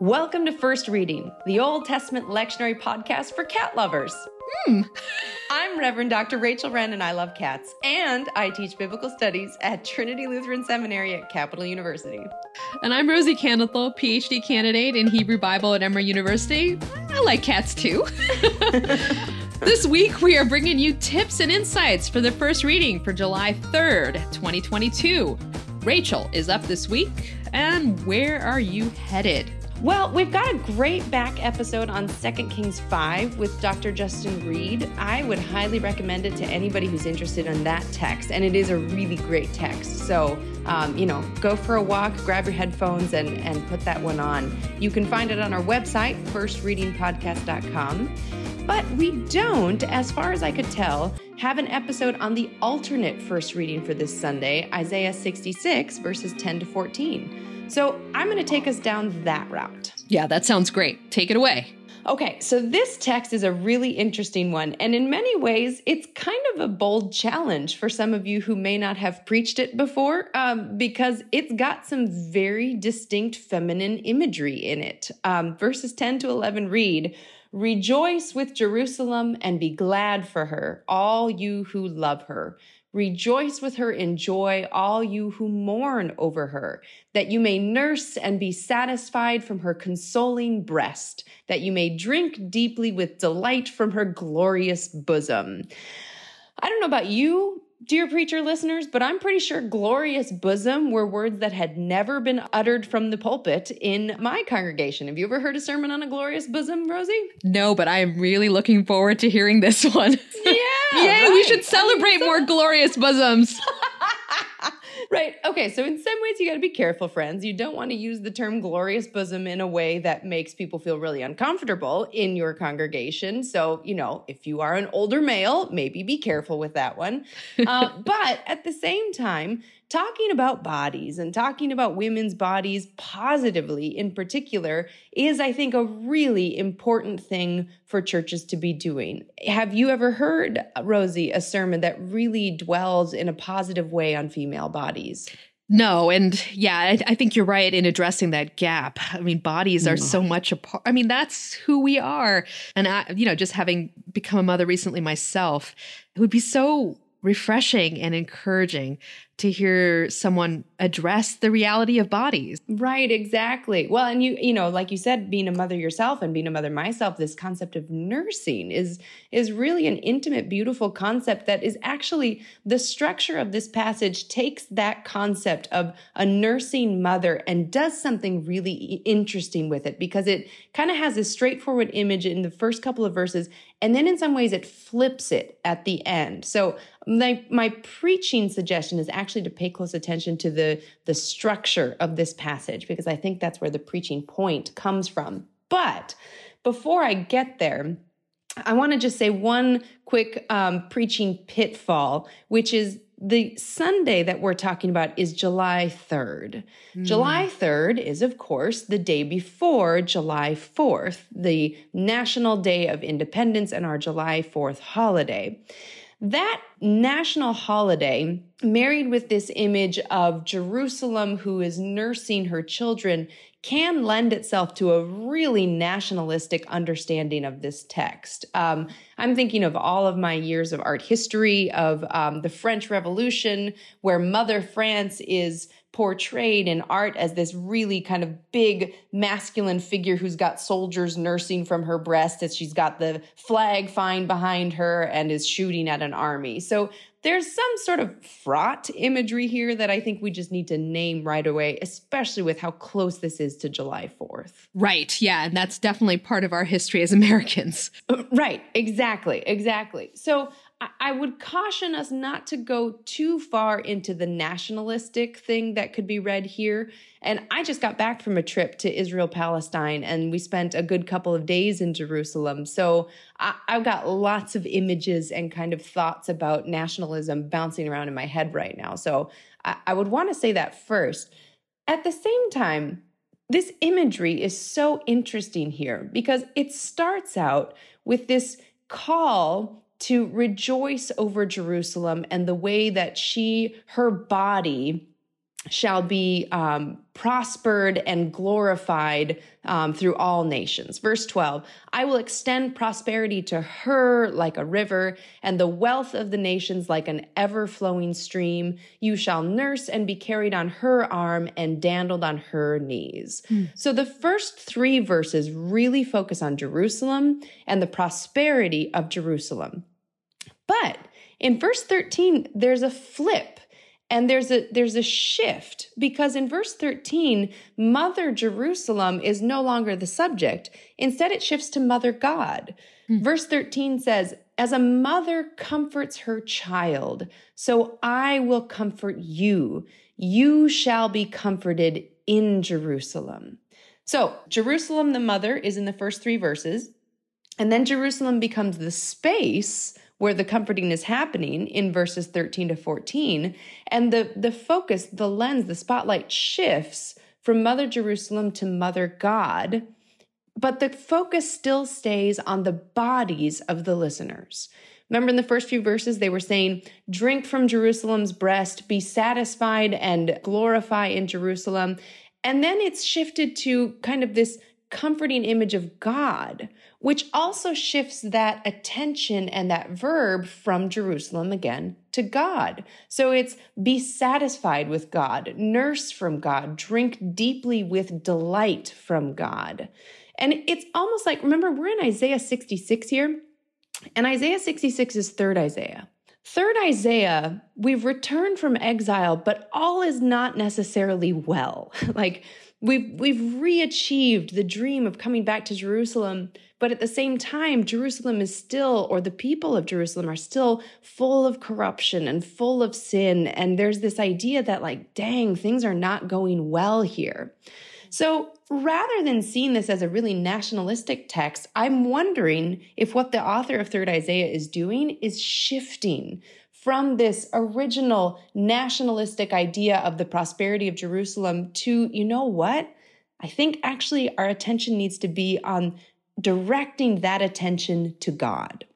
Welcome to First Reading, the Old Testament lectionary podcast for cat lovers. I'm Reverend Dr. Rachel Wren, and I love cats, and I teach biblical studies at Trinity Lutheran Seminary at Capitol University. And I'm Rosie Candlethal, PhD candidate in Hebrew Bible at Emory University. I like cats, too. This week, we are bringing you tips and insights for the first reading for July 3rd, 2022. Rachel is up this week, and where are you headed? Well, we've got a great back episode on Second Kings 5 with Dr. Justin Reed. I would highly recommend it to anybody who's interested in that text, and it is a really great text. So, go for a walk, grab your headphones, and put that one on. You can find it on our website, firstreadingpodcast.com. But we don't, as far as I could tell, have an episode on the alternate first reading for this Sunday, Isaiah 66, verses 10 to 14. So I'm going to take us down that route. Yeah, that sounds great. Take it away. Okay, so this text is a really interesting one, and in many ways, it's kind of a bold challenge for some of you who may not have preached it before, because it's got some very distinct feminine imagery in it. Verses 10 to 11 read, "Rejoice with Jerusalem and be glad for her, all you who love her. Rejoice with her in joy, all you who mourn over her, that you may nurse and be satisfied from her consoling breast, that you may drink deeply with delight from her glorious bosom." I don't know about you, dear preacher listeners, but I'm pretty sure glorious bosom were words that had never been uttered from the pulpit in my congregation. Have you ever heard a sermon on a glorious bosom, Rosie? No, but I am really looking forward to hearing this one. Yeah. Yay, right. We should celebrate more glorious bosoms. Right. Okay. So in some ways, you got to be careful, friends. You don't want to use the term glorious bosom in a way that makes people feel really uncomfortable in your congregation. So, if you are an older male, maybe be careful with that one. But at the same time, talking about bodies and talking about women's bodies positively in particular is, I think, a really important thing for churches to be doing. Have you ever heard, Rosie, a sermon that really dwells in a positive way on female bodies? No. And yeah, I think you're right in addressing that gap. I mean, bodies are so much a part. I mean, that's who we are. And I just having become a mother recently myself, it would be so refreshing and encouraging to hear someone address the reality of bodies. Right, exactly. Well, and you like you said, being a mother yourself and being a mother myself, this concept of nursing is really an intimate, beautiful concept that is actually the structure of this passage takes that concept of a nursing mother and does something really interesting with it, because it kind of has this straightforward image in the first couple of verses, and then in some ways it flips it at the end. So my preaching suggestion is actually to pay close attention to the structure of this passage, because I think that's where the preaching point comes from. But before I get there, I want to just say one quick preaching pitfall, which is the Sunday that we're talking about is July 3rd. Mm. July 3rd is, of course, the day before July 4th, the National Day of Independence and our July 4th holiday. That national holiday, married with this image of Jerusalem who is nursing her children, can lend itself to a really nationalistic understanding of this text. I'm thinking of all of my years of art history, of the French Revolution, where Mother France is portrayed in art as this really kind of big masculine figure who's got soldiers nursing from her breast as she's got the flag flying behind her and is shooting at an army. So there's some sort of fraught imagery here that I think we just need to name right away, especially with how close this is to July 4th. Right. Yeah. And that's definitely part of our history as Americans. Right. Exactly. Exactly. So I would caution us not to go too far into the nationalistic thing that could be read here. And I just got back from a trip to Israel-Palestine, and we spent a good couple of days in Jerusalem. So I've got lots of images and kind of thoughts about nationalism bouncing around in my head right now. So I would want to say that first. At the same time, this imagery is so interesting here because it starts out with this call to rejoice over Jerusalem and the way that her body shall be prospered and glorified through all nations. Verse 12, I will extend prosperity to her like a river, and the wealth of the nations like an ever-flowing stream. You shall nurse and be carried on her arm and dandled on her knees. So the first three verses really focus on Jerusalem and the prosperity of Jerusalem. But in verse 13, there's a flip. And there's a shift, because in verse 13, Mother Jerusalem is no longer the subject. Instead, it shifts to Mother God. Verse 13 says, as a mother comforts her child, so I will comfort you. You shall be comforted in Jerusalem. So Jerusalem, the mother, is in the first three verses. And then Jerusalem becomes the space where the comforting is happening in verses 13 to 14. And the focus, the lens, the spotlight shifts from Mother Jerusalem to Mother God, but the focus still stays on the bodies of the listeners. Remember in the first few verses, they were saying, drink from Jerusalem's breast, be satisfied and glorify in Jerusalem. And then it's shifted to kind of this comforting image of God, which also shifts that attention and that verb from Jerusalem again to God. So it's be satisfied with God, nurse from God, drink deeply with delight from God. And it's almost like, remember, we're in Isaiah 66 here, and Isaiah 66 is Third Isaiah. Third Isaiah, we've returned from exile, but all is not necessarily well. Like, We've re-achieved the dream of coming back to Jerusalem, but at the same time, Jerusalem is still, or the people of Jerusalem are still full of corruption and full of sin. And there's this idea that like, dang, things are not going well here. So rather than seeing this as a really nationalistic text, I'm wondering if what the author of Third Isaiah is doing is shifting from this original nationalistic idea of the prosperity of Jerusalem to, you know what? I think actually our attention needs to be on directing that attention to God,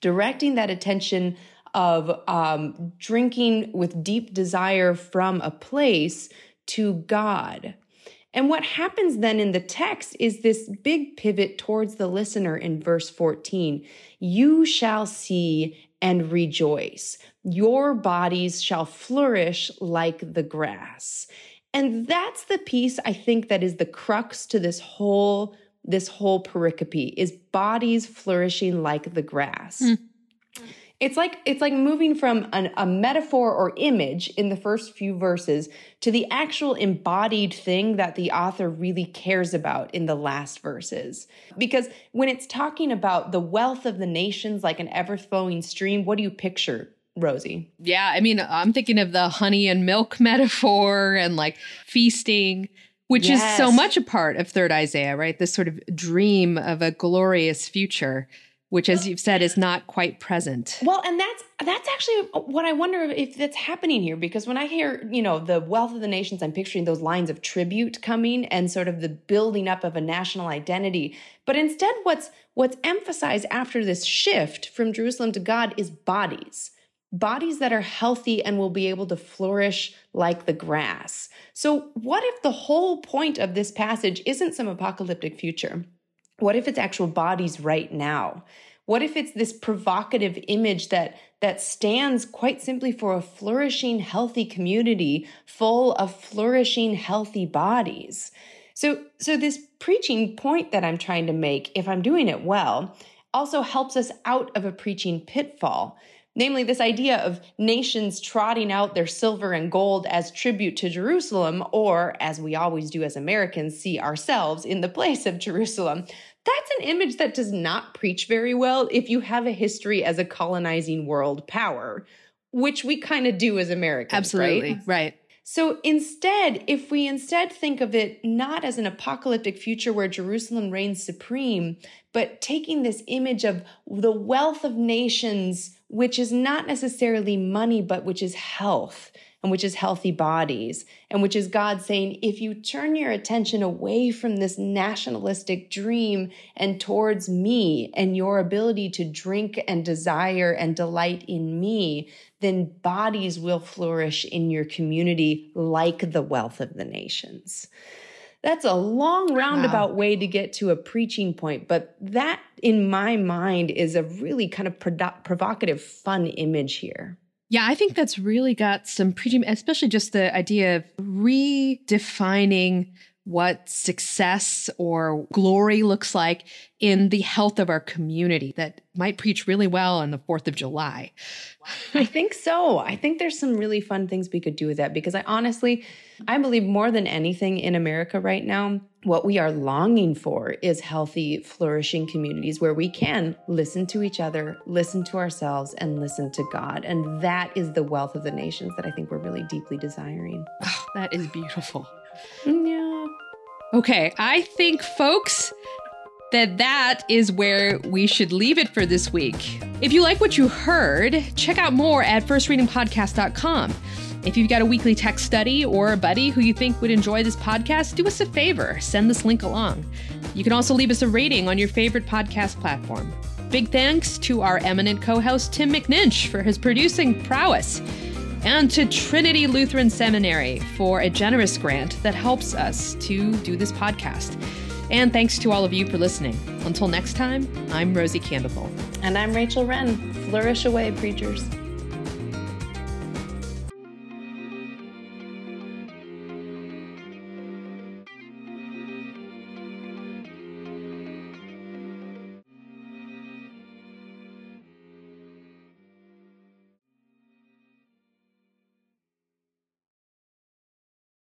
directing that attention of drinking with deep desire from a place to God. And what happens then in the text is this big pivot towards the listener in verse 14. You shall see and rejoice. Your bodies shall flourish like the grass. And that's the piece I think that is the crux to this whole pericope, is bodies flourishing like the grass. It's like moving from a metaphor or image in the first few verses to the actual embodied thing that the author really cares about in the last verses. Because when it's talking about the wealth of the nations like an ever-flowing stream, what do you picture, Rosie? Yeah, I mean, I'm thinking of the honey and milk metaphor and like feasting, which is so much a part of Third Isaiah, right? This sort of dream of a glorious future, which, as you've said, is not quite present. Well, and that's actually what I wonder if that's happening here, because when I hear, you know, the wealth of the nations, I'm picturing those lines of tribute coming and sort of the building up of a national identity. But instead, what's emphasized after this shift from Jerusalem to God is bodies. Bodies that are healthy and will be able to flourish like the grass. So what if the whole point of this passage isn't some apocalyptic future? What if it's actual bodies right now? What if it's this provocative image that stands quite simply for a flourishing, healthy community full of flourishing, healthy bodies? So this preaching point that I'm trying to make, if I'm doing it well, also helps us out of a preaching pitfall. Namely, this idea of nations trotting out their silver and gold as tribute to Jerusalem, or as we always do as Americans, see ourselves in the place of Jerusalem. That's an image that does not preach very well if you have a history as a colonizing world power, which we kind of do as Americans. Absolutely, right. So instead, if we instead think of it not as an apocalyptic future where Jerusalem reigns supreme, but taking this image of the wealth of nations, which is not necessarily money, but which is health, and which is healthy bodies, and which is God saying, if you turn your attention away from this nationalistic dream and towards me and your ability to drink and desire and delight in me, then bodies will flourish in your community like the wealth of the nations. That's a long roundabout way to get to a preaching point, but that, in my mind, is a really kind of provocative, fun image here. Yeah, I think that's really got some preaching, especially just the idea of redefining what success or glory looks like in the health of our community that might preach really well on the 4th of July. I think so. I think there's some really fun things we could do with that, because I believe more than anything in America right now, what we are longing for is healthy, flourishing communities where we can listen to each other, listen to ourselves, and listen to God. And that is the wealth of the nations that I think we're really deeply desiring. Oh, that is beautiful. Yeah. Okay, I think, folks, that is where we should leave it for this week. If you like what you heard, check out more at firstreadingpodcast.com. If you've got a weekly tech study or a buddy who you think would enjoy this podcast, do us a favor, send this link along. You can also leave us a rating on your favorite podcast platform. Big thanks to our eminent co-host, Tim McNinch, for his producing prowess, and to Trinity Lutheran Seminary for a generous grant that helps us to do this podcast. And thanks to all of you for listening. Until next time, I'm Rosie Candlethal. And I'm Rachel Wren. Flourish away, preachers.